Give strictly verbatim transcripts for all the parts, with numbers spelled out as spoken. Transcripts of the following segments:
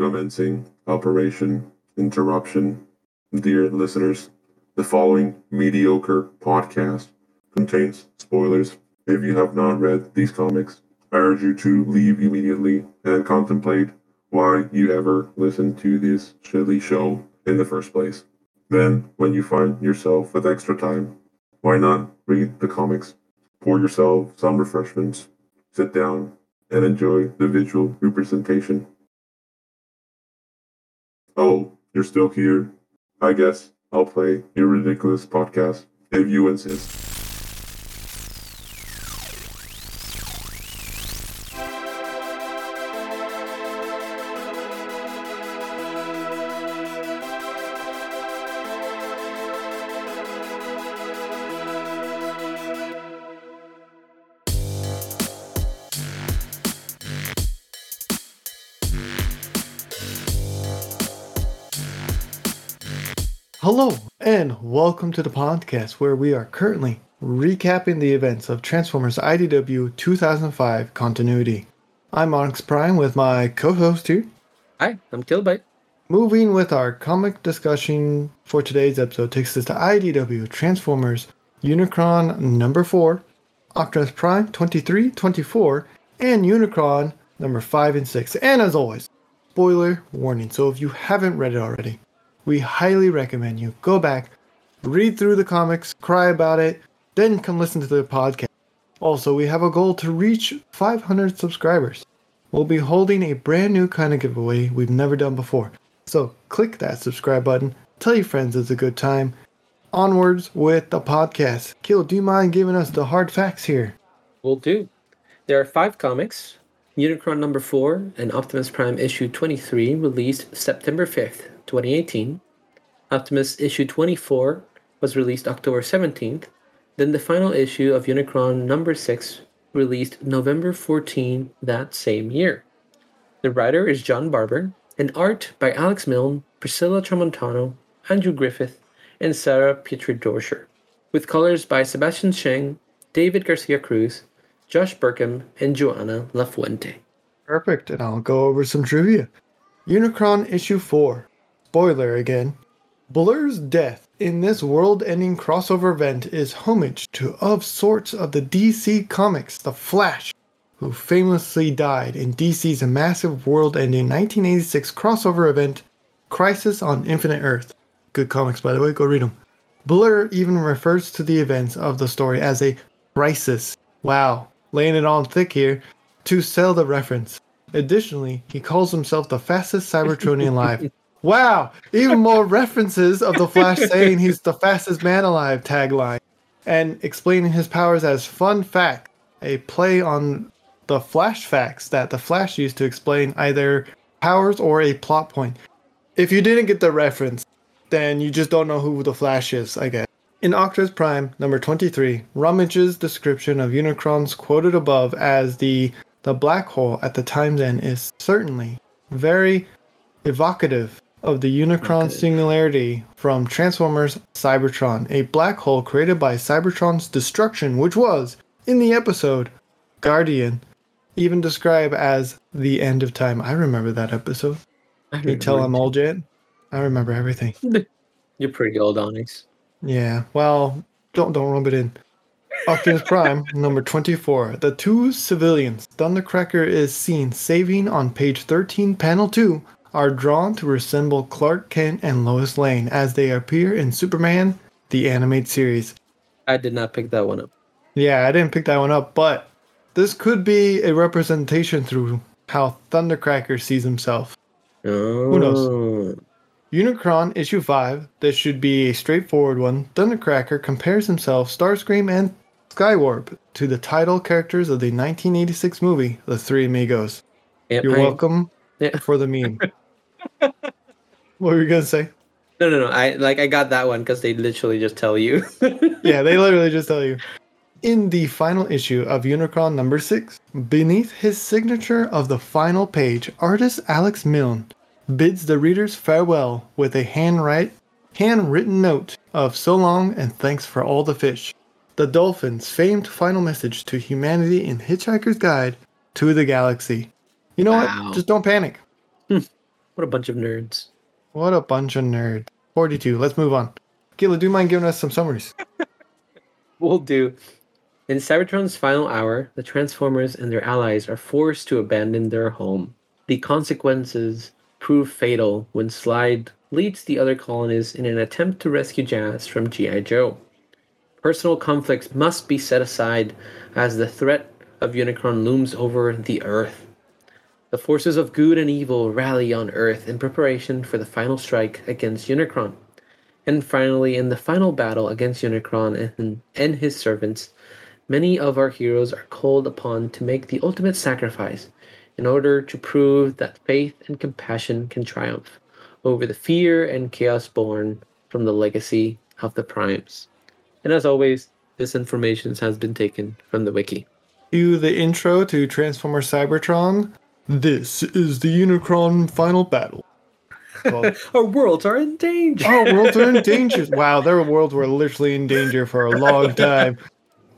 commencing Operation Interruption. Dear listeners, the following mediocre podcast contains spoilers. If you have not read these comics, I urge you to leave immediately and contemplate why you ever listened to this shitty show in the first place. Then, when you find yourself with extra time, why not read the comics? Pour yourself some refreshments, sit down, and enjoy the visual representation. Oh, you're still here? I guess I'll play your ridiculous podcast if you insist. Hello, and welcome to the podcast where we are currently recapping the events of Transformers I D W two thousand five continuity. I'm Onyx Prime with my co-host here. Hi, I'm Killbyte. Moving with our comic discussion for today's episode takes us to I D W Transformers Unicron number four, Optimus Prime twenty-three, twenty-four, and Unicron number five and six. And as always, spoiler warning, so if you haven't read it already, we highly recommend you go back, read through the comics, cry about it, then come listen to the podcast. Also, we have a goal to reach five hundred subscribers. We'll be holding a brand new kind of giveaway we've never done before. So click that subscribe button, tell your friends it's a good time. Onwards with the podcast. Kill, do you mind giving us the hard facts here? Will do. There are five comics. Unicron number four and Optimus Prime issue twenty-three released September fifth, twenty eighteen. Optimus issue twenty-four was released October seventeenth. Then the final issue of Unicron number six released November fourteenth that same year. The writer is John Barber, and art by Alex Milne, Priscilla Tramontano, Andrew Griffith, and Sarah Pietra-Dorscher, with colors by Sebastian Sheng, David Garcia Cruz, Josh Burkham, and Joanna Lafuente. Perfect, and I'll go over some trivia. Unicron issue four. Spoiler again. Blur's death in this world-ending crossover event is homage to of sorts of the D C Comics, The Flash, who famously died in D C's massive world-ending nineteen eighty-six crossover event, Crisis on Infinite Earth. Good comics, by the way, go read them. Blur even refers to the events of the story as a crisis. Wow. Laying it on thick here, to sell the reference. Additionally, he calls himself the fastest Cybertronian alive. Wow! Even more references of the Flash saying he's the fastest man alive tagline, and explaining his powers as fun fact, a play on the Flash facts that the Flash used to explain either powers or a plot point. If you didn't get the reference, then you just don't know who the Flash is, I guess. In Optimus Prime, number twenty-three, Rummage's description of Unicron's quoted above as the the black hole at the time's end is certainly very evocative of the Unicron okay. singularity from Transformers Cybertron, a black hole created by Cybertron's destruction, which was, in the episode, Guardian, even described as the end of time. I remember that episode. Can you tell I'm old yet? I remember everything. You're pretty old, Onyx. Yeah, well, don't don't rub it in. Optimus Prime, number twenty-four. The two civilians Thundercracker is seen saving on page thirteen, panel two, are drawn to resemble Clark Kent and Lois Lane as they appear in Superman, the animated series. I did not pick that one up. Yeah, I didn't pick that one up, but this could be a representation through how Thundercracker sees himself. Oh. Who knows? Unicron issue five, this should be a straightforward one. Thundercracker compares himself, Starscream, and Skywarp to the title characters of the nineteen eighty-six movie, The Three Amigos. Yep, You're I, welcome yeah. for the meme. What were you going to say? No, no, no. I like I got that one because they literally just tell you. Yeah, they literally just tell you. In the final issue of Unicron number six, beneath his signature of the final page, artist Alex Milne bids the readers farewell with a handwrite, handwritten note of so long and thanks for all the fish. The dolphin's famed final message to humanity in Hitchhiker's Guide to the Galaxy. You know wow. what? Just don't panic. Hmm. What a bunch of nerds. What a bunch of nerds. forty-two. Let's move on. Gila, do you mind giving us some summaries? Will do. In Cybertron's final hour, the Transformers and their allies are forced to abandon their home. The consequences prove fatal when Slide leads the other colonists in an attempt to rescue Jazz from G I. Joe. Personal conflicts must be set aside as the threat of Unicron looms over the Earth. The forces of good and evil rally on Earth in preparation for the final strike against Unicron. And finally, in the final battle against Unicron and, and his servants, many of our heroes are called upon to make the ultimate sacrifice in order to prove that faith and compassion can triumph over the fear and chaos born from the legacy of the Primes. And as always, this information has been taken from the wiki. To the intro to Transformers Cybertron, this is the Unicron final battle. Well, our worlds are in danger. Our worlds are in danger. Wow, their worlds were literally in danger for a long time.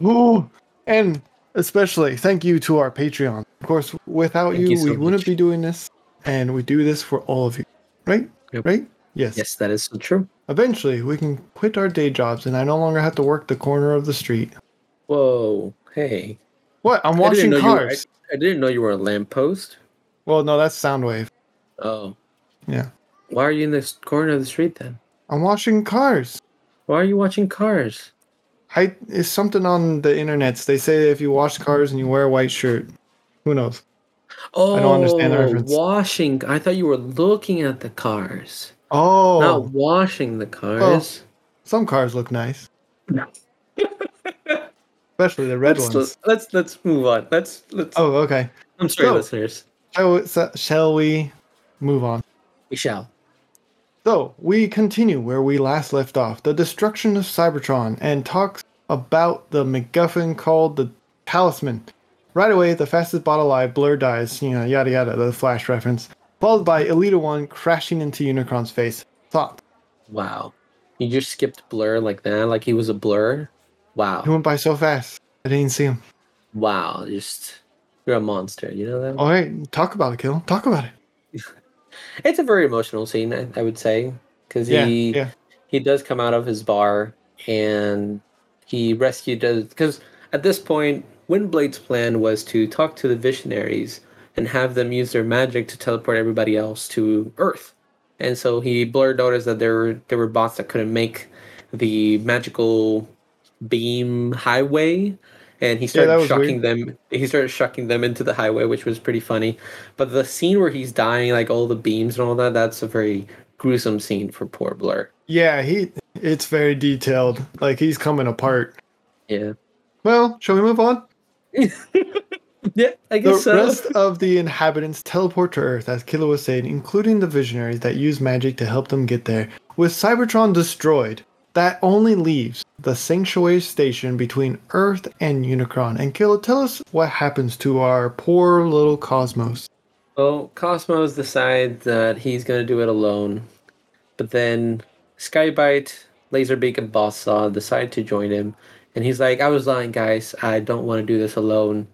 Ooh. And especially, thank you to our Patreon. Of course, without you, you so we much. wouldn't be doing this. And we do this for all of you. Right? Yep. Right? Yes. Yes, that is so true. Eventually, we can quit our day jobs and I no longer have to work the corner of the street. Whoa. Hey. What? I'm washing cars. Were, I, I didn't know you were a lamppost. Well, no, that's Soundwave. Oh. Yeah. Why are you in this corner of the street then? I'm watching cars. Why are you watching cars? I, it's something on the internet. They say if you wash cars and you wear a white shirt, who knows? Oh, I don't understand the reference. Washing. I thought you were looking at the cars. Oh. Not washing the cars. Well, some cars look nice. No. Especially the red let's, ones. Let's let's move on. Let's let's. Oh, okay. I'm sorry, so, listeners. Shall, shall we move on? We shall. So, we continue where we last left off, the destruction of Cybertron, and talks about the MacGuffin called the Talisman. Right away, the fastest bot alive, Blur, dies, you know, yada yada, the Flash reference, followed by Elita one crashing into Unicron's face. Thought. Wow. You just skipped Blur like that, like he was a blur? Wow. He went by so fast, I didn't see him. Wow, just, you're a monster, you know that? All right, talk about it, Kill. Talk about it. It's a very emotional scene, I, I would say, because yeah, he yeah. he does come out of his bar and he rescued. Because at this point, Windblade's plan was to talk to the Visionaries and have them use their magic to teleport everybody else to Earth. And so he blurred noticed that there were there were bots that couldn't make the magical beam highway. And he started yeah, shocking weird. them. He started shocking them into the highway, which was pretty funny. But the scene where he's dying, like all the beams and all that, that's a very gruesome scene for poor Blur. Yeah, he. It's very detailed. Like he's coming apart. Yeah. Well, shall we move on? yeah, I guess the so. The rest of the inhabitants teleport to Earth, as Killa was saying, including the Visionaries that use magic to help them get there. With Cybertron destroyed, that only leaves the sanctuary station between Earth and Unicron. And Kilo, tell us what happens to our poor little Cosmos. Well, Cosmos decides that he's going to do it alone. But then Skybyte, Laserbeak, and Bossaw decide to join him. And he's like, I was lying, guys. I don't want to do this alone.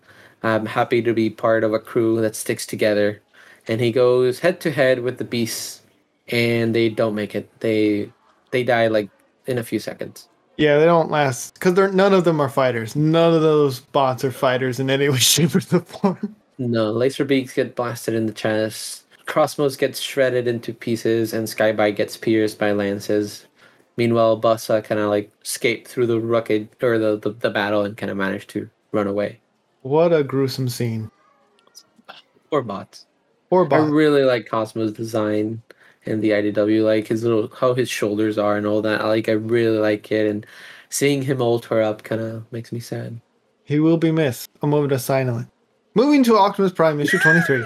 I'm happy to be part of a crew that sticks together. And he goes head-to-head with the beasts. And they don't make it. They, they die like... in a few seconds. Yeah, they don't last because they're none of them are fighters. None of those bots are fighters in any way, shape, or form. No, Laserbeaks get blasted in the chest. Cosmos gets shredded into pieces, and Skybite gets pierced by lances. Meanwhile, Bossaw kind of like escaped through the rugged or the the, the battle and kind of managed to run away. What a gruesome scene. Poor bots. Poor bots. I really like Cosmos' design. And the I D W, like his little, how his shoulders are and all that. Like, I really like it. And seeing him all tore up kind of makes me sad. He will be missed. A moment of silence. Moving to Optimus Prime issue twenty-three.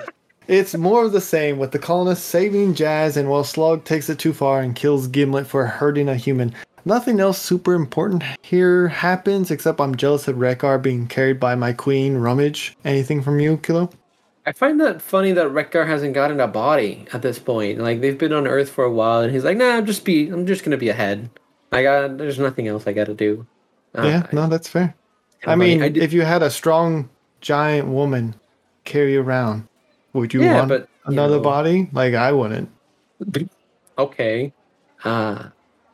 It's more of the same with the colonists saving Jazz and while Slug takes it too far and kills Gimlet for hurting a human. Nothing else super important here happens except I'm jealous of Rekar being carried by my queen, Rummage. Anything from you, Kilo? I find that funny that Rekgar hasn't gotten a body at this point. Like they've been on Earth for a while, and he's like, "Nah, I'm just be, I'm just gonna be a head. I got, there's nothing else I got to do." Uh, yeah, no, that's fair. I mean, I if you had a strong giant woman carry around, would you? Yeah, want... but another you know, body? Like, I wouldn't. Okay. Uh,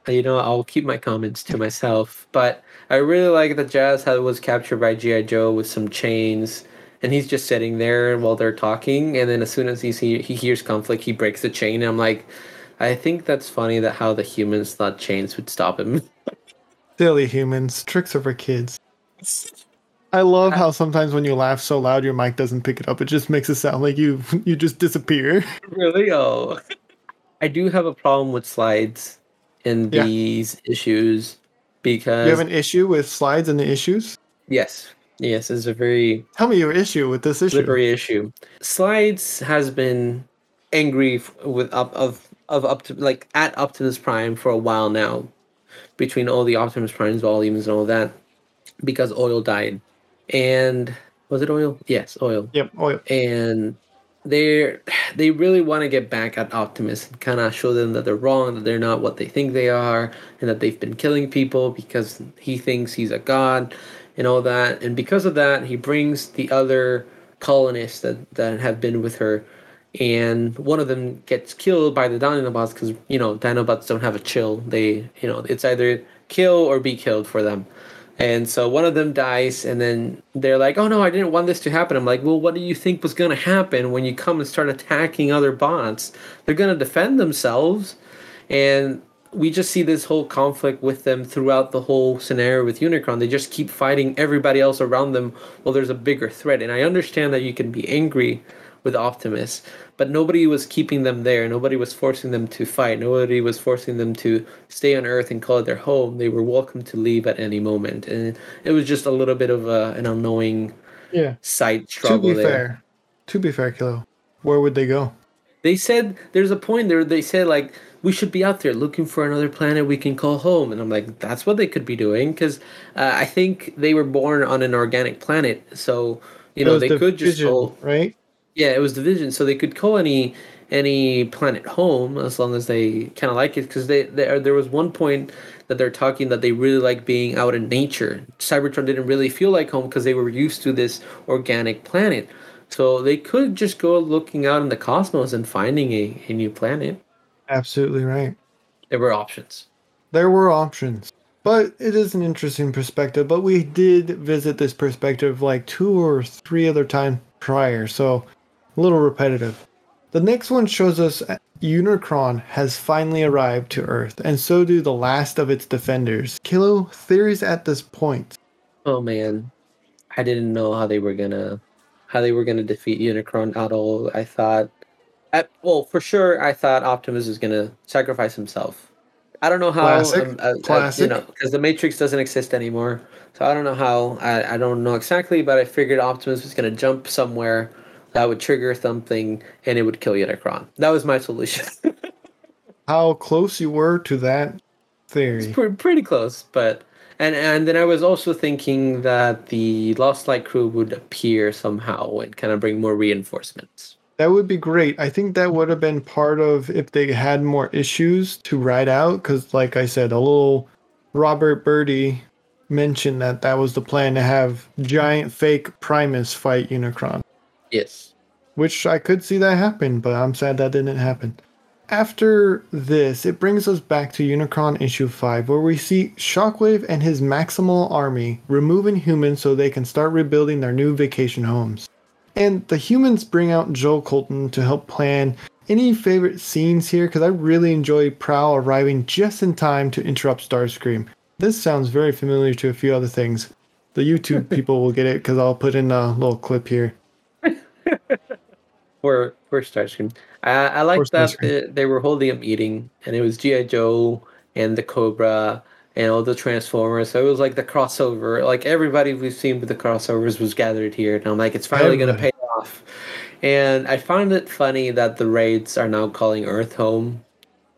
you know, I'll keep my comments to myself. But I really like that Jazz was captured by G I. Joe with some chains. And he's just sitting there while they're talking. And then as soon as he see, he hears conflict, he breaks the chain. And I'm like, I think that's funny that how the humans thought chains would stop him. Silly humans. Tricks are for kids. I love how sometimes when you laugh so loud, your mic doesn't pick it up. It just makes it sound like you you just disappear. Really? Oh. I do have a problem with slides in yeah. these issues because... You have an issue with slides and the issues? Yes. Yes, it's a very... Tell me your issue with this issue. Slippery issue. Slides has been angry with up of of up to, like at Optimus Prime for a while now. Between all the Optimus Prime's volumes and all that. Because Oil died. And was it Oil? Yes, Oil. Yep, Oil. And they they really want to get back at Optimus and kind of show them that they're wrong, that they're not what they think they are, and that they've been killing people because he thinks he's a god and all that. And because of that, he brings the other colonists that, that have been with her, and one of them gets killed by the Dinobots because, you know, Dinobots don't have a chill. They, you know, it's either kill or be killed for them. And so one of them dies, and then they're like, oh, no, I didn't want this to happen. I'm like, well, what do you think was going to happen when you come and start attacking other bots? They're going to defend themselves. And we just see this whole conflict with them throughout the whole scenario with Unicron. They just keep fighting everybody else around them while there's a bigger threat. And I understand that you can be angry with Optimus, but nobody was keeping them there. Nobody was forcing them to fight. Nobody was forcing them to stay on Earth and call it their home. They were welcome to leave at any moment. And it was just a little bit of a, an annoying yeah. side struggle to be there. Fair. To be fair, Kilo, where would they go? They said, there's a point there, they said, like, we should be out there looking for another planet we can call home. And I'm like, that's what they could be doing, because uh, I think they were born on an organic planet. So, you know, they the could vision, just call... Right? Yeah, it was Division, so they could call any any planet home as long as they kind of like it. Because they, they are, there was one point that they're talking that they really like being out in nature. Cybertron didn't really feel like home because they were used to this organic planet. So they could just go looking out in the cosmos and finding a, a new planet. Absolutely right. There were options. There were options. But it is an interesting perspective. But we did visit this perspective like two or three other times prior, so... a little repetitive. The next one shows us Unicron has finally arrived to Earth, and so do the last of its defenders. Kilo, theories at this point? Oh man, I didn't know how they were gonna how they were gonna defeat Unicron at all. I thought, at, well, for sure, I thought Optimus was gonna sacrifice himself. I don't know how, Classic. Um, uh, Classic. Uh, you know, because the Matrix doesn't exist anymore. So I don't know how. I, I don't know exactly, but I figured Optimus was gonna jump somewhere. That would trigger something, and it would kill Unicron. That was my solution. How close you were to that theory. It's pre- pretty close, but... And, and then I was also thinking that the Lost Light crew would appear somehow and kind of bring more reinforcements. That would be great. I think that would have been part of if they had more issues to ride out, because, like I said, a little Robert Birdie mentioned that that was the plan, to have giant fake Primus fight Unicron. Yes. Which I could see that happen, but I'm sad that didn't happen. After this, it brings us back to Unicron issue five, where we see Shockwave and his Maximal army removing humans so they can start rebuilding their new vacation homes. And the humans bring out Joel Colton to help plan. Any favorite scenes here? Because I really enjoy Prowl arriving just in time to interrupt Starscream. This sounds very familiar to a few other things. The YouTube people will get it because I'll put in a little clip here. Poor, poor Starscream. I, I liked that they, they were holding a meeting, and it was G I. Joe and the Cobra and all the Transformers. So it was like the crossover. Like everybody we've seen with the crossovers was gathered here, and I'm like, it's finally going to pay off. And I found it funny that the Raids are now calling Earth home.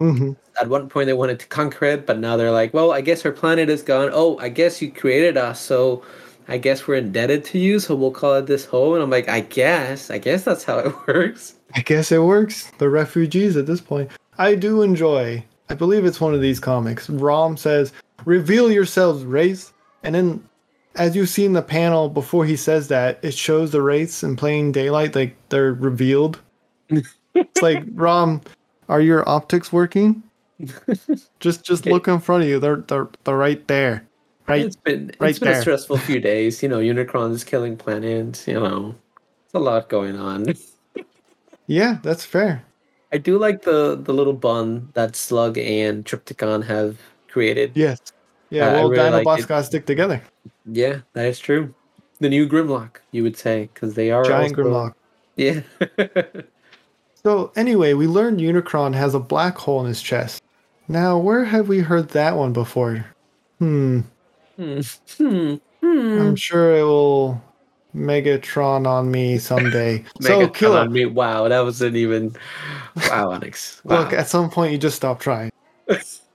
Mm-hmm. At one point they wanted to conquer it, but now they're like, well, I guess our planet is gone. Oh, I guess you created us, so... I guess we're indebted to you, so we'll call it this home. And I'm like, I guess. I guess that's how it works. I guess it works. They're refugees at this point. I do enjoy, I believe it's one of these comics, Rom says, reveal yourselves, race. And then, as you've seen the panel before he says that, it shows the race in plain daylight, like they're revealed. It's like, Rom, are your optics working? Just just okay. Look in front of you. They're they're they're right there. Right. It's been right it's been there. A stressful few days. You know, Unicron's killing planets. You know, it's a lot going on. Yeah, that's fair. I do like the the little bun that Slug and Trypticon have created. Yes. Yeah. Uh, well, really Dinobots like gotta stick together. Yeah, that is true. The new Grimlock, you would say, because they are giant also... Grimlock. Yeah. So anyway, we learned Unicron has a black hole in his chest. Now, where have we heard that one before? Hmm. Hmm. Hmm. I'm sure it will Megatron on me someday. So Megatron kill on me. Wow, that wasn't even. Wow, Onyx. Wow. Look, at some point you just stop trying.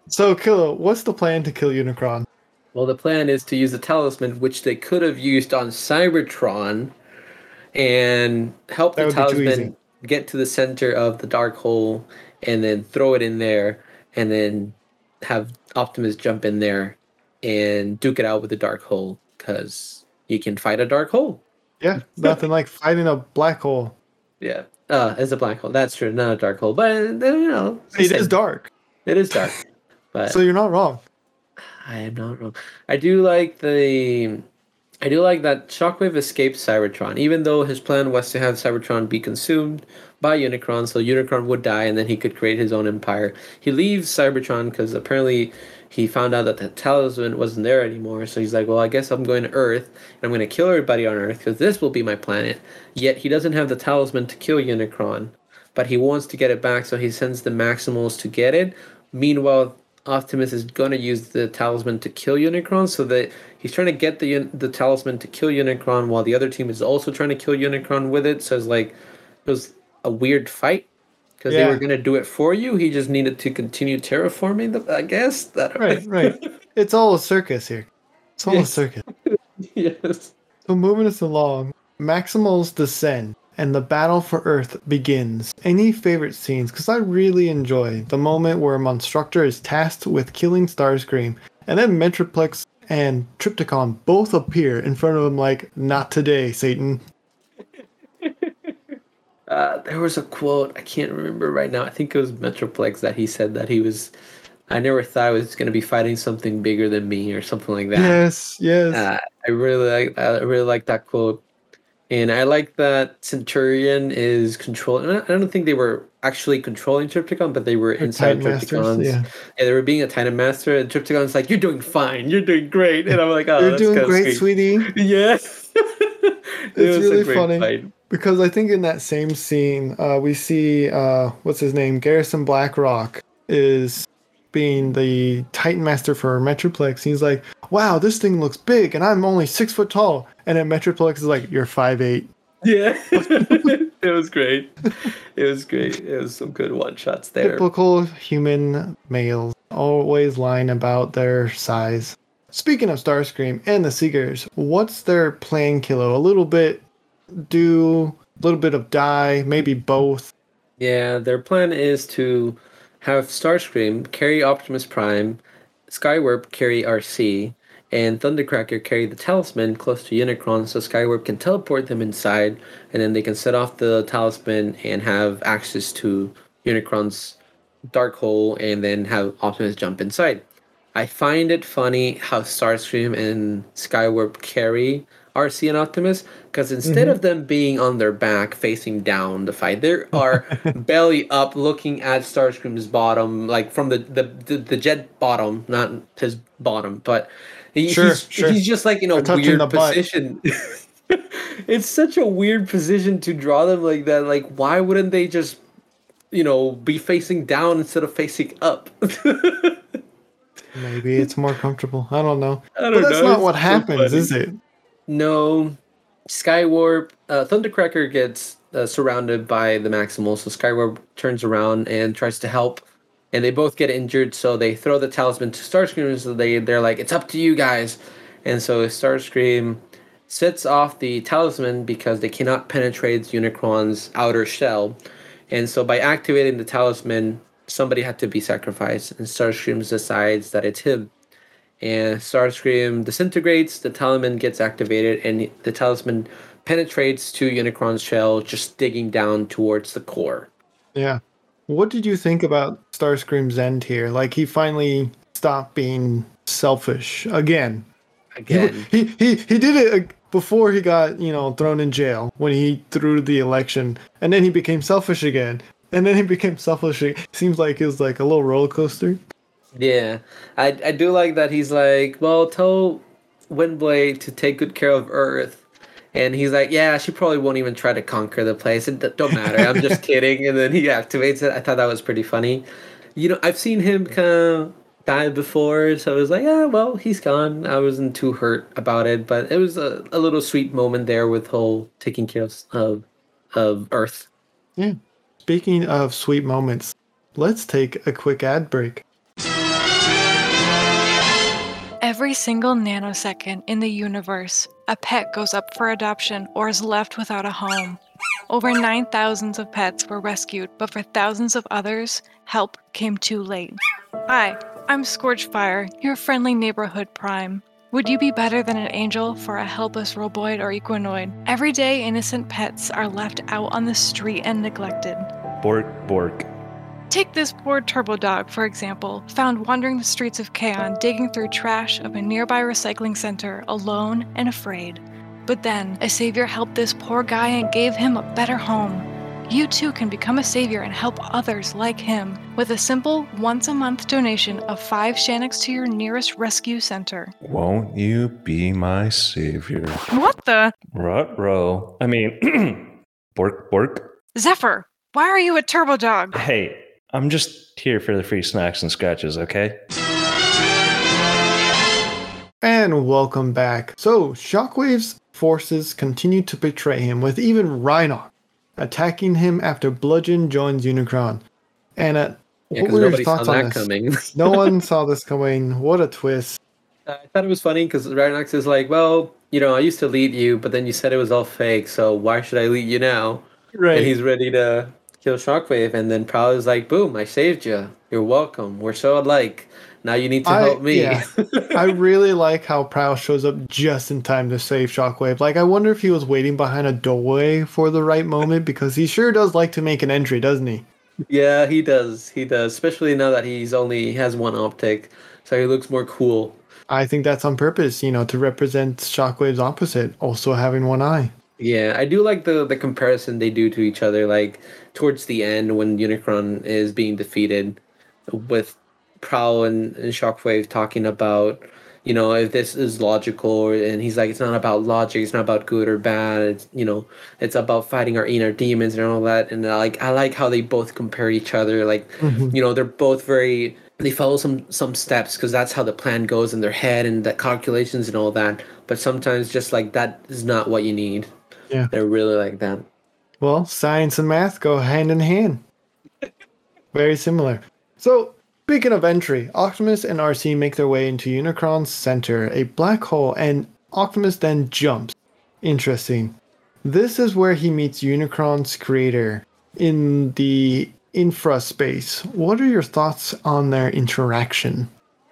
So, Killa, what's the plan to kill Unicron? Well, the plan is to use the talisman, which they could have used on Cybertron, and help that the talisman get to the center of the dark hole, and then throw it in there, and then have Optimus jump in there and duke it out with the dark hole, because you can fight a dark hole. Yeah, nothing like fighting a black hole. Yeah, uh, it's a black hole. That's true, not a dark hole, but, you know. It is dark. It is dark. But so you're not wrong. I am not wrong. I do like the... I do like that Shockwave escaped Cybertron, even though his plan was to have Cybertron be consumed by Unicron, so Unicron would die and then he could create his own empire. He leaves Cybertron because apparently he found out that the talisman wasn't there anymore, so he's like, well, I guess I'm going to Earth, and I'm going to kill everybody on Earth because this will be my planet. Yet he doesn't have the talisman to kill Unicron, but he wants to get it back, so he sends the Maximals to get it. Meanwhile, Optimus is going to use the talisman to kill Unicron, so that he's trying to get the the talisman to kill Unicron while the other team is also trying to kill Unicron with it. So it's like, it was a weird fight because yeah. they were going to do it for you. He just needed to continue terraforming them, I guess. That right, right. It's all a circus here. It's all yes. a circus. Yes. So moving us along, Maximals descend and the battle for Earth begins. Any favorite scenes? Because I really enjoy the moment where Monstructor is tasked with killing Starscream, and then Metroplex and Trypticon both appear in front of him like, not today, Satan. Uh, there was a quote, I can't remember right now, I think it was Metroplex that he said that he was, I never thought I was going to be fighting something bigger than me, or something like that. Yes, yes. Uh, I really like, I really like that quote. And I like that Centurion is controlling... I don't think they were actually controlling Trypticon, but they were inside Trypticons. Yeah. yeah, they were being a Titan Master, and Trypticon's like, you're doing fine, you're doing great. And I'm like, oh, you're that's doing great, sweet. sweetie. Yes. it it's was really a great funny. Fight. Because I think in that same scene, uh, we see, uh, what's his name, Garrison Blackrock is being the Titan Master for Metroplex. He's like, wow, this thing looks big, and I'm only six foot tall. And then Metroplex is like, you're five eight. Yeah. It was great. It was great. It was some good one-shots there. Typical human males always lying about their size. Speaking of Starscream and the Seekers, what's their plan, Kilo? A little bit do, a little bit of die, maybe both. Yeah, their plan is to have Starscream carry Optimus Prime, Skywarp carry R C, and Thundercracker carry the talisman close to Unicron, so Skywarp can teleport them inside, and then they can set off the talisman and have access to Unicron's dark hole, and then have Optimus jump inside. I find it funny how Starscream and Skywarp carry R C and Optimus, because instead mm-hmm. of them being on their back facing down the fight, they are belly up looking at Starscream's bottom, like from the, the, the, the jet bottom, not his bottom, but... He, sure, he's, sure. he's just like in a weird in position. It's such a weird position to draw them like that. Like, why wouldn't they just, you know, be facing down instead of facing up? Maybe it's more comfortable. I don't know. I don't but that's know. not it's what happens, so is it? No. Skywarp, uh, Thundercracker gets uh, surrounded by the Maximals, so Skywarp turns around and tries to help. And they both get injured, so they throw the talisman to Starscream. So they, they're like, it's up to you guys. And so Starscream sets off the talisman because they cannot penetrate Unicron's outer shell. And so by activating the talisman, somebody had to be sacrificed. And Starscream decides that it's him. And Starscream disintegrates, the talisman gets activated, and the talisman penetrates to Unicron's shell, just digging down towards the core. Yeah. What did you think about Starscream's end here? Like, he finally stopped being selfish again. Again. He he, he, he did it before he got, you know, thrown in jail when he threw the election. And then he became selfish again. And then he became selfish again. Seems like it was like a little roller coaster. Yeah. I, I do like that he's like, well, tell Windblade to take good care of Earth. And he's like, yeah, she probably won't even try to conquer the place. It don't matter. I'm just kidding. And then he activates it. I thought that was pretty funny. You know, I've seen him kind of die before. So I was like, yeah, well, he's gone. I wasn't too hurt about it. But it was a, a little sweet moment there with whole taking care of, of Earth. Yeah. Speaking of sweet moments, let's take a quick ad break. Every single nanosecond in the universe, a pet goes up for adoption or is left without a home. Over nine thousand of pets were rescued, but for thousands of others, help came too late. Hi, I'm Scorchfire, your friendly neighborhood prime. Would you be better than an angel for a helpless roboid or equinoid? Everyday innocent pets are left out on the street and neglected. Bork, bork. Take this poor turbo dog, for example, found wandering the streets of Kaon, digging through trash of a nearby recycling center, alone and afraid. But then, a savior helped this poor guy and gave him a better home. You too can become a savior and help others like him with a simple once-a-month donation of five Shannix to your nearest rescue center. Won't you be my savior? What the? Ruh-roh. I mean, bork, bork. Zephyr, why are you a turbo dog? Hey. I'm just here for the free snacks and scratches, okay? And welcome back. So, Shockwave's forces continue to betray him, with even Rhinoc attacking him after Bludgeon joins Unicron. And uh, yeah, what were your thoughts on this? No one saw this coming. What a twist. I thought it was funny because Rhinoc is like, well, you know, I used to lead you, but then you said it was all fake, so why should I lead you now? Right. And he's ready to kill Shockwave, and then Prowl is like, boom, I saved you. You're welcome. We're so alike. Now you need to I, help me. Yeah. I really like how Prowl shows up just in time to save Shockwave. Like, I wonder if he was waiting behind a doorway for the right moment, because he sure does like to make an entry, doesn't he? Yeah, he does. He does. Especially now that he's only has one optic, so he looks more cool. I think that's on purpose, you know, to represent Shockwave's opposite, also having one eye. Yeah, I do like the, the comparison they do to each other, like towards the end when Unicron is being defeated with Prowl and, and Shockwave talking about, you know, if this is logical, and he's like, it's not about logic, it's not about good or bad, it's, you know, it's about fighting our inner demons and all that. And I like I like how they both compare each other, like, mm-hmm. you know, they're both very, they follow some, some steps because that's how the plan goes in their head and the calculations and all that. But sometimes just like that is not what you need. Yeah. They're really like that. Well, science and math go hand in hand. Very similar. So, speaking of entry, Optimus and R C make their way into Unicron's center, a black hole, and Optimus then jumps. Interesting. This is where he meets Unicron's creator in the infra space. What are your thoughts on their interaction?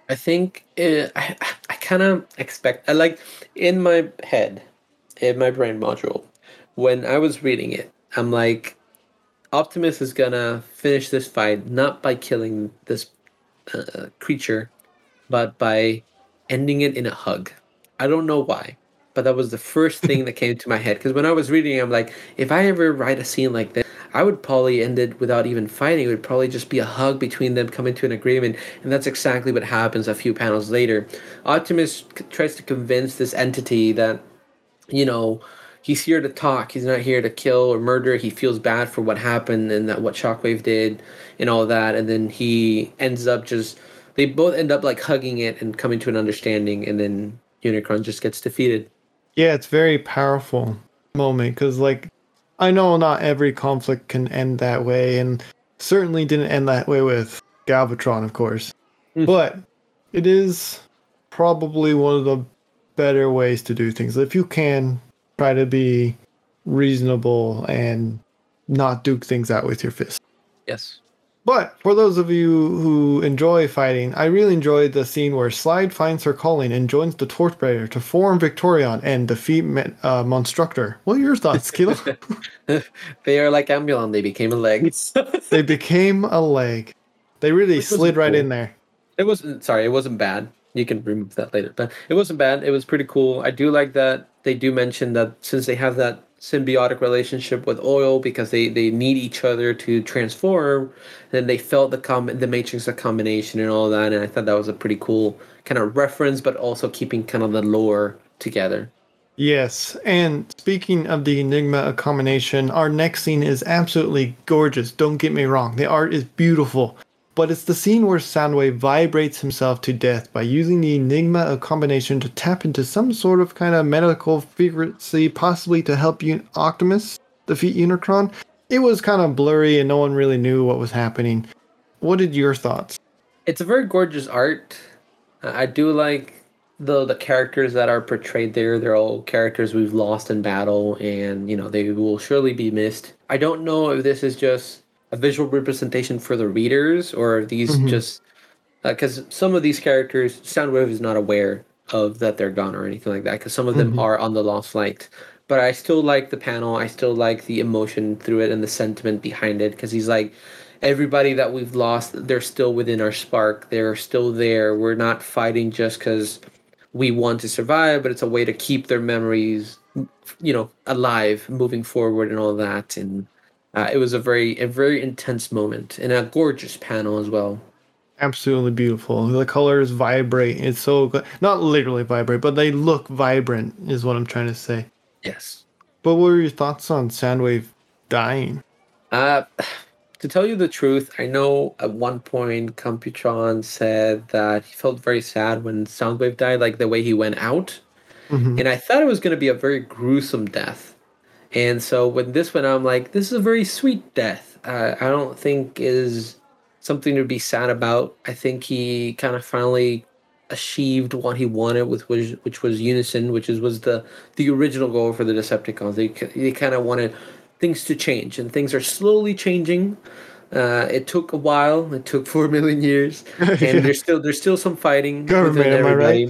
I think it, I, I kind of expect, I like, in my head, in my brain module, when I was reading it, I'm like, Optimus is gonna finish this fight not by killing this uh, creature, but by ending it in a hug. I don't know why, but that was the first thing that came to my head. Because when I was reading it, I'm like, if I ever write a scene like this, I would probably end it without even fighting. It would probably just be a hug between them coming to an agreement. And that's exactly what happens a few panels later. Optimus c- tries to convince this entity that, you know, he's here to talk. He's not here to kill or murder. He feels bad for what happened and that what Shockwave did and all that. And then he ends up just, they both end up like hugging it and coming to an understanding. And then Unicron just gets defeated. Yeah, it's very powerful moment because, like, I know not every conflict can end that way, and certainly didn't end that way with Galvatron, of course. Mm. But it is probably one of the better ways to do things. If you can, try to be reasonable and not duke things out with your fist. Yes. But for those of you who enjoy fighting, I really enjoyed the scene where Slide finds her calling and joins the Torchbearer to form Victorion and defeat uh, Monstructor. What are your thoughts, Kilo? They are like Ambulon. They became a leg. They became a leg. They really slid right cool. in there. It wasn't, sorry, it wasn't bad. You can remove that later. But it wasn't bad. It was pretty cool. I do like that they do mention that since they have that symbiotic relationship with oil because they, they need each other to transform, then they felt the com- the Matrix, the combination and all that, and I thought that was a pretty cool kind of reference, but also keeping kind of the lore together. Yes, and speaking of the Enigma combination, our next scene is absolutely gorgeous. Don't get me wrong. The art is beautiful. But it's the scene where Soundwave vibrates himself to death by using the Enigma of combination to tap into some sort of kind of medical frequency, possibly to help Un- Optimus defeat Unicron. It was kind of blurry and no one really knew what was happening. What are your thoughts? It's a very gorgeous art. I do like the the characters that are portrayed there. They're all characters we've lost in battle, and you know they will surely be missed. I don't know if this is just a visual representation for the readers, or are these mm-hmm. just because uh, some of these characters Soundwave is not aware of that they're gone or anything like that, because some of them mm-hmm. are on the Lost Flight. But I still like the panel. I still like the emotion through it and the sentiment behind it, because he's like, everybody that we've lost, they're still within our spark. They're still there. We're not fighting just because we want to survive, but it's a way to keep their memories, you know, alive, moving forward and all that. And Uh, it was a very a very intense moment, and a gorgeous panel as well. Absolutely beautiful. The colors vibrate. It's so good. Not literally vibrate, but they look vibrant is what I'm trying to say. Yes. But what were your thoughts on Soundwave dying? Uh, to tell you the truth, I know at one point Computron said that he felt very sad when Soundwave died, like the way he went out. Mm-hmm. And I thought it was going to be a very gruesome death. And so when this went out, I'm like, this is a very sweet death. Uh, I don't think is something to be sad about. I think he kind of finally achieved what he wanted, with which, which was unison, which is was the, the original goal for the Decepticons. They, they kind of wanted things to change, and things are slowly changing. Uh, it took a while. It took four million years, and yeah. there's still there's still some fighting. Government, am I right?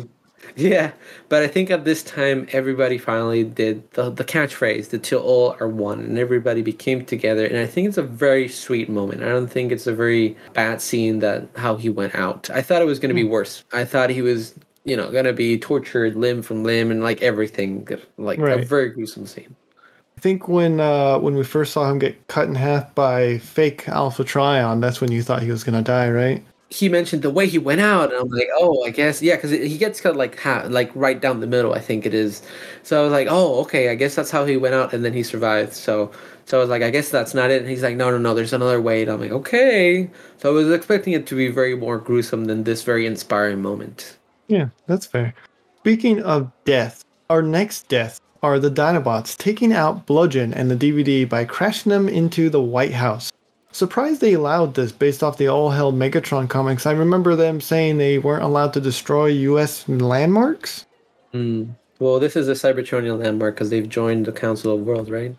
Yeah, but I think at this time, everybody finally did the, the catchphrase, the till all are one, and everybody became together. And I think it's a very sweet moment. I don't think it's a very bad scene that how he went out. I thought it was going to be worse. I thought he was, you know, going to be tortured limb from limb and like everything, like right. a very gruesome scene. I think when uh, when we first saw him get cut in half by fake Alpha Trion, that's when you thought he was going to die, right? He mentioned the way he went out, and I'm like, oh, I guess, yeah, because he gets cut like ha- like right down the middle, I think it is. So I was like, oh, okay, I guess that's how he went out, and then he survived. So, so I was like, I guess that's not it. And he's like, no, no, no, there's another way. And I'm like, okay. So I was expecting it to be very more gruesome than this very inspiring moment. Yeah, that's fair. Speaking of death, our next death are the Dinobots taking out Bludgeon and the D V D by crashing them into the White House. Surprised they allowed this based off the All Hail Megatron comics. I remember them saying they weren't allowed to destroy U S landmarks. Mm. Well, this is a Cybertronian landmark because they've joined the Council of Worlds, right?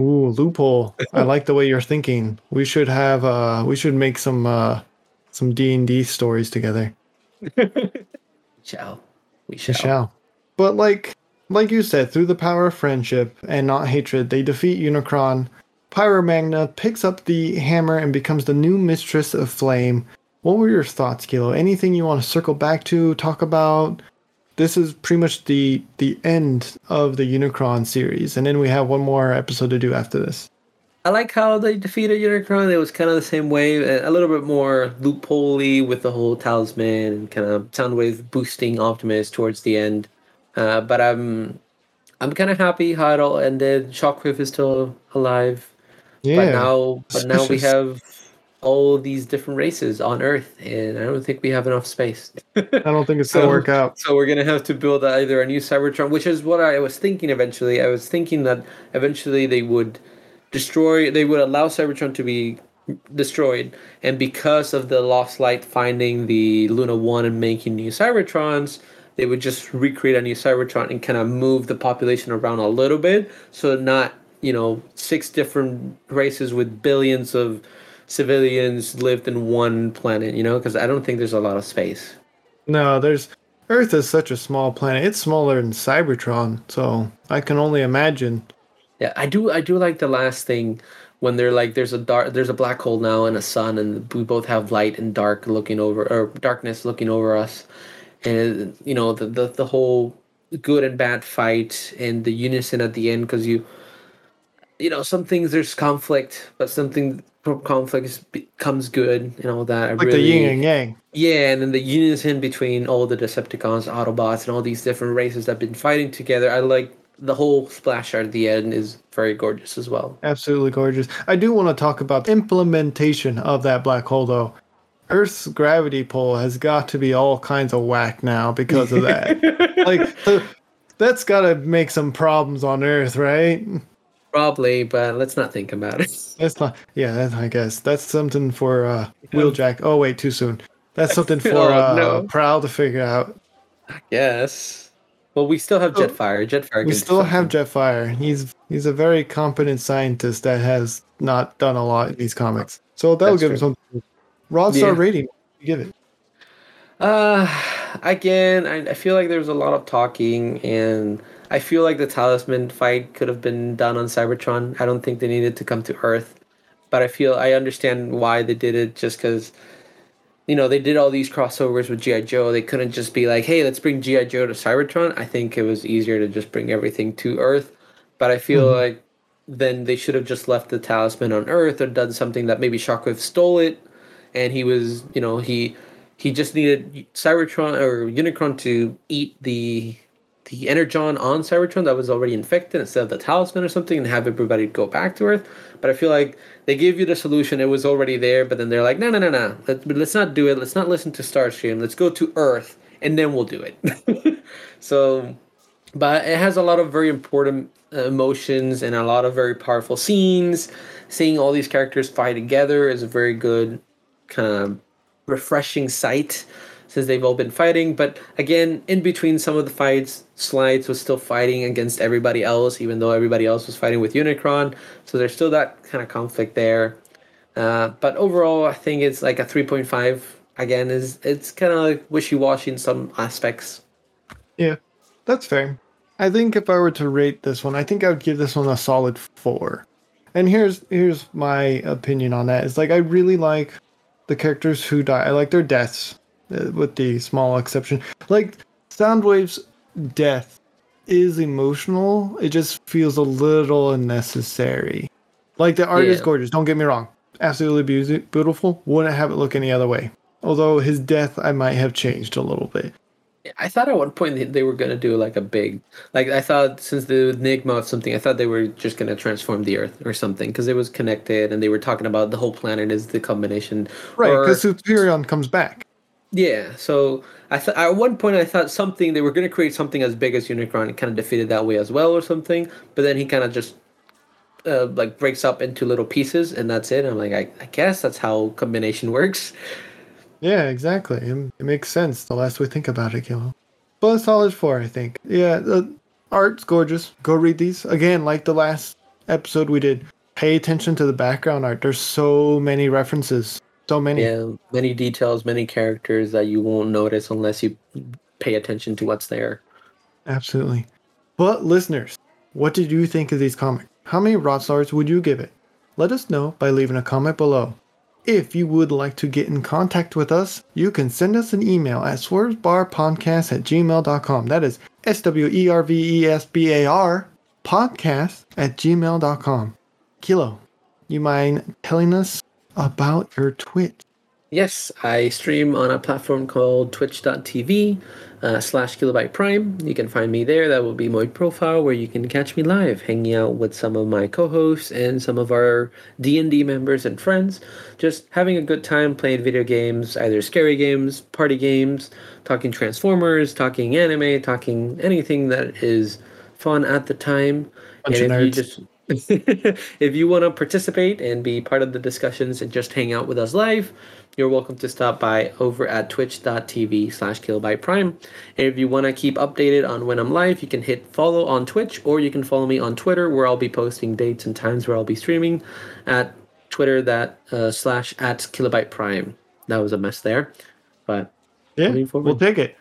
Ooh, loophole. I like the way you're thinking. We should have uh we should make some uh some D and D stories together. Shall. We shall. We shall. But like like you said, through the power of friendship and not hatred, they defeat Unicron. Pyromagna picks up the hammer and becomes the new mistress of flame. What were your thoughts, Kilo? Anything you want to circle back to, talk about? This is pretty much the the end of the Unicron series, and then we have one more episode to do after this. I like how they defeated Unicron. It was kind of the same way, a little bit more loophole-y with the whole talisman and kind of Soundwave boosting Optimus towards the end. Uh, but I'm I'm kind of happy how it all ended. Shockwave is still alive. Yeah. But now, but now we have all these different races on Earth, and I don't think we have enough space. I don't think it's going to so, work out. So we're going to have to build either a new Cybertron, which is what I was thinking eventually. I was thinking that eventually they would destroy, they would allow Cybertron to be destroyed, and because of the Lost Light finding the Luna one and making new Cybertrons, they would just recreate a new Cybertron and kind of move the population around a little bit, so not, you know, six different races with billions of civilians lived in one planet, you know, because I don't think there's a lot of space. No, there's Earth is such a small planet. It's smaller than Cybertron, so I can only imagine. Yeah, I do. I do like the last thing when they're like, there's a dark, there's a black hole now and a sun, and we both have light and dark looking over, or darkness looking over us, and you know the the, the whole good and bad fight and the unison at the end, because you, you know, some things there's conflict, but something conflict becomes good and all that. I like really, the yin and yang. Yeah, and then the unison between all the Decepticons, Autobots, and all these different races that have been fighting together. I like the whole splash art at the end is very gorgeous as well. Absolutely gorgeous. I do want to talk about the implementation of that black hole, though. Earth's gravity pull has got to be all kinds of whack now because of that. Like, so that's got to make some problems on Earth, right? Probably, but let's not think about it. That's not. Yeah, that's, I guess that's something for uh, Wheeljack. Oh wait, too soon. That's something for oh, uh, no. Prowl to figure out. Yes. Well, we still have oh, Jetfire. Jetfire. We still fire. have Jetfire. He's he's a very competent scientist that has not done a lot in these comics. So that'll that's give true. him something. Rod Star yeah. rating. Give it. Uh, again, I, I feel like there's a lot of talking, and I feel like the Talisman fight could have been done on Cybertron. I don't think they needed to come to Earth, but I feel I understand why they did it, just because, you know, they did all these crossovers with G I. Joe. They couldn't just be like, hey, let's bring G I. Joe to Cybertron. I think it was easier to just bring everything to Earth, but I feel mm-hmm. like then they should have just left the Talisman on Earth or done something that maybe Shockwave stole it, and he was, you know, he he just needed Cybertron or Unicron to eat the... the Energon on Cybertron that was already infected instead of the Talisman or something, and have everybody go back to Earth. But I feel like they gave you the solution. It was already there, but then they're like, no, no, no, no. Let, let's not do it. Let's not listen to Starscream. Let's go to Earth, and then we'll do it. So, but it has a lot of very important emotions and a lot of very powerful scenes. Seeing all these characters fight together is a very good kind of refreshing sight, since they've all been fighting. But again, in between some of the fights, Slides was still fighting against everybody else, even though everybody else was fighting with Unicron. So there's still that kind of conflict there. Uh, but overall, I think it's like a three point five. Again, is it's kind of like wishy-washy in some aspects. Yeah, that's fair. I think if I were to rate this one, I think I would give this one a solid four. And here's here's my opinion on that. It's like, I really like the characters who die. I like their deaths, with the small exception. Like, Soundwave's death is emotional. It just feels a little unnecessary. Like, the art yeah. is gorgeous. Don't get me wrong. Absolutely beautiful. Wouldn't have it look any other way. Although his death, I might have changed a little bit. I thought at one point they were going to do, like, a big... Like, I thought since the Enigma of something, I thought they were just going to transform the Earth or something, because it was connected, and they were talking about the whole planet is the combination. Right, because or... Superion comes back. Yeah, so I th- at one point I thought something, they were going to create something as big as Unicron and kind of defeated that way as well or something, but then he kind of just uh, like breaks up into little pieces, and that's it. I'm like, I, I guess that's how combination works. Yeah, exactly. It, it makes sense the less we think about it, Gil. But a solid four, I think. Yeah, the art's gorgeous. Go read these. Again, like the last episode we did, pay attention to the background art. There's so many references. So many. Yeah, many details, many characters that you won't notice unless you pay attention to what's there. Absolutely. But listeners, what did you think of these comics? How many Rod Stars would you give it? Let us know by leaving a comment below. If you would like to get in contact with us, you can send us an email at swervesbarpodcast at gmail dot com. That is S W E R V E S B A R podcast at gmail dot com. Kilo, you mind telling us about your Twitch? Yes, I stream on a platform called twitch dot t v uh, slash Killbyte Prime. You can find me there. That will be my profile where you can catch me live, hanging out with some of my co-hosts and some of our D and D members and friends, just having a good time playing video games, either scary games, party games, talking Transformers, talking anime, talking anything that is fun at the time. Bunch and if you just... If you want to participate and be part of the discussions and just hang out with us live, you're welcome to stop by over at twitch dot t v slash Killbyte Prime. And if you want to keep updated on when I'm live, you can hit follow on Twitch, or you can follow me on Twitter, where I'll be posting dates and times where I'll be streaming at Twitter that uh, slash at Killbyte Prime. That was a mess there, but yeah, we'll take it.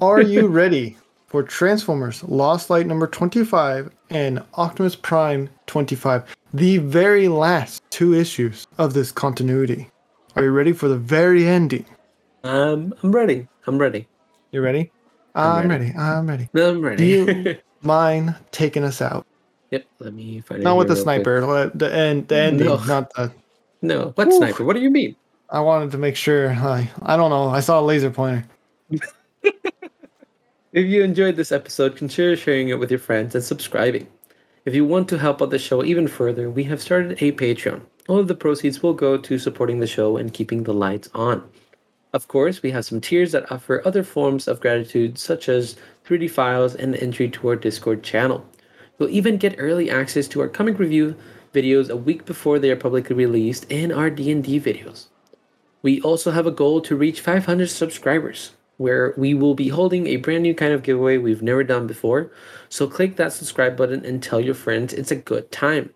Are you ready for Transformers Lost Light number twenty-five and Optimus Prime twenty-five, the very last two issues of this continuity? Are you ready for the very ending? Um, I'm ready. I'm ready. You ready? I'm, I'm ready. ready. I'm ready. I'm ready. Do you mind taking us out? Yep. Let me find it. Not with the sniper. Let the end. The ending. No. Not the. No. What Oof. sniper? What do you mean? I wanted to make sure. I I don't know. I saw a laser pointer. If you enjoyed this episode, consider sharing it with your friends and subscribing. If you want to help out the show even further, we have started a Patreon. All of the proceeds will go to supporting the show and keeping the lights on. Of course, we have some tiers that offer other forms of gratitude, such as three D files and entry to our Discord channel. You'll even get early access to our comic review videos a week before they are publicly released and our D and D videos. We also have a goal to reach five hundred subscribers, where we will be holding a brand new kind of giveaway we've never done before, so click that subscribe button and tell your friends it's a good time.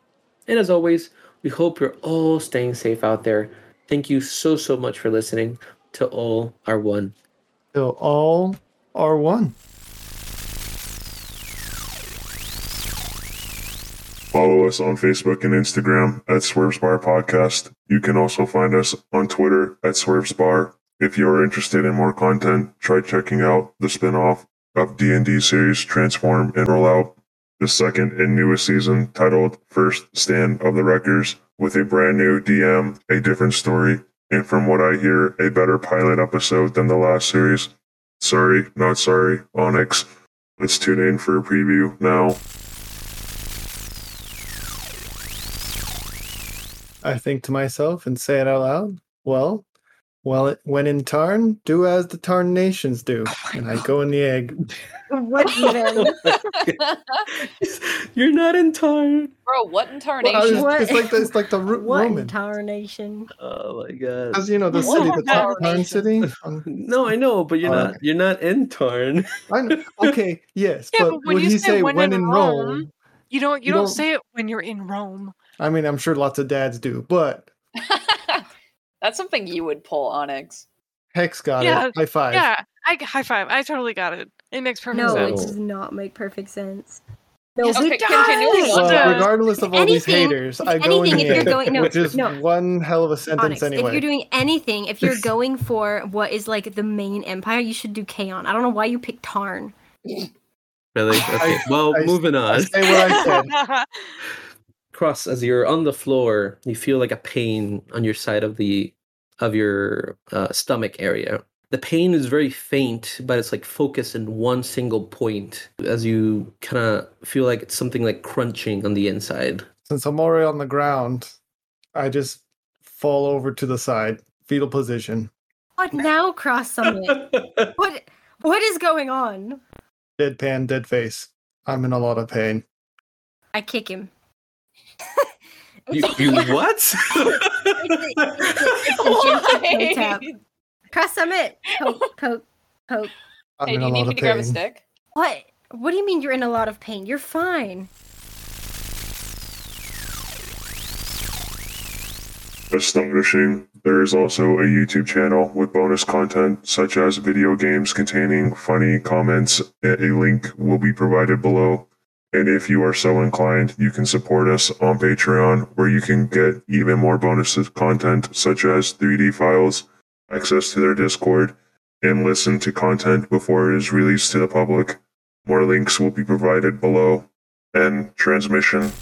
And as always, we hope you're all staying safe out there. Thank you so, so much for listening to All Are One. To All Are One. Follow us on Facebook and Instagram at Swerve's Bar Podcast. You can also find us on Twitter at Swerve's Bar. If you are interested in more content, try checking out the spin-off of D and D series Transform and Rollout, the second and newest season titled First Stand of the Wreckers, with a brand new D M, a different story, and from what I hear, a better pilot episode than the last series. Sorry, not sorry, Onyx. Let's tune in for a preview now. I think to myself and say it out loud, well... Well, it, when in Tarn, do as the Tarn nations do, oh and God. I go in the egg. What even? Oh You're not in Tarn, bro. What in tarnation? Well, it's, what? it's like the, it's like the ro- what Roman tarnation. Oh my God! Because you know the what city, the Tarn, Tarn city. Um, no, I know, but you're uh, not. You're not in Tarn. I know. Okay, yes, yeah, but, but when you say, say when, when in Rome, Rome, you don't. You, you don't, don't say it when you're in Rome. I mean, I'm sure lots of dads do, but. That's something you would pull, Onyx. Hex got yeah, it. High five. Yeah, I, high five. I totally got it. It makes perfect no, sense. No, it does not make perfect sense. No, yes, it does. Well, regardless of all anything, these haters, I go anything, in the egg, going, no, which is no. one hell of a sentence Onyx, anyway. If you're doing anything, if you're going for what is like the main empire, you should do Kaon. I don't know why you picked Tarn. Really? Okay. Well, I, moving on. I say what I said. Cross, as you're on the floor, you feel like a pain on your side of the of your uh, stomach area. The pain is very faint, but it's like focused in one single point as you kind of feel like it's something like crunching on the inside. Since I'm already on the ground, I just fall over to the side, fetal position. What now, Cross Summit? What what is going on? Deadpan, dead face. I'm in a lot of pain. I kick him. you, you what? Cross Summit. Poke, poke, poke. I'm hey, do you need me to grab a stick? What? What do you mean you're in a lot of pain? You're fine. Astonishing. There is also a YouTube channel with bonus content, such as video games containing funny comments. A link will be provided below. And if you are so inclined, you can support us on Patreon, where you can get even more bonus content, such as three D files, access to their Discord, and listen to content before it is released to the public. More links will be provided below. End transmission.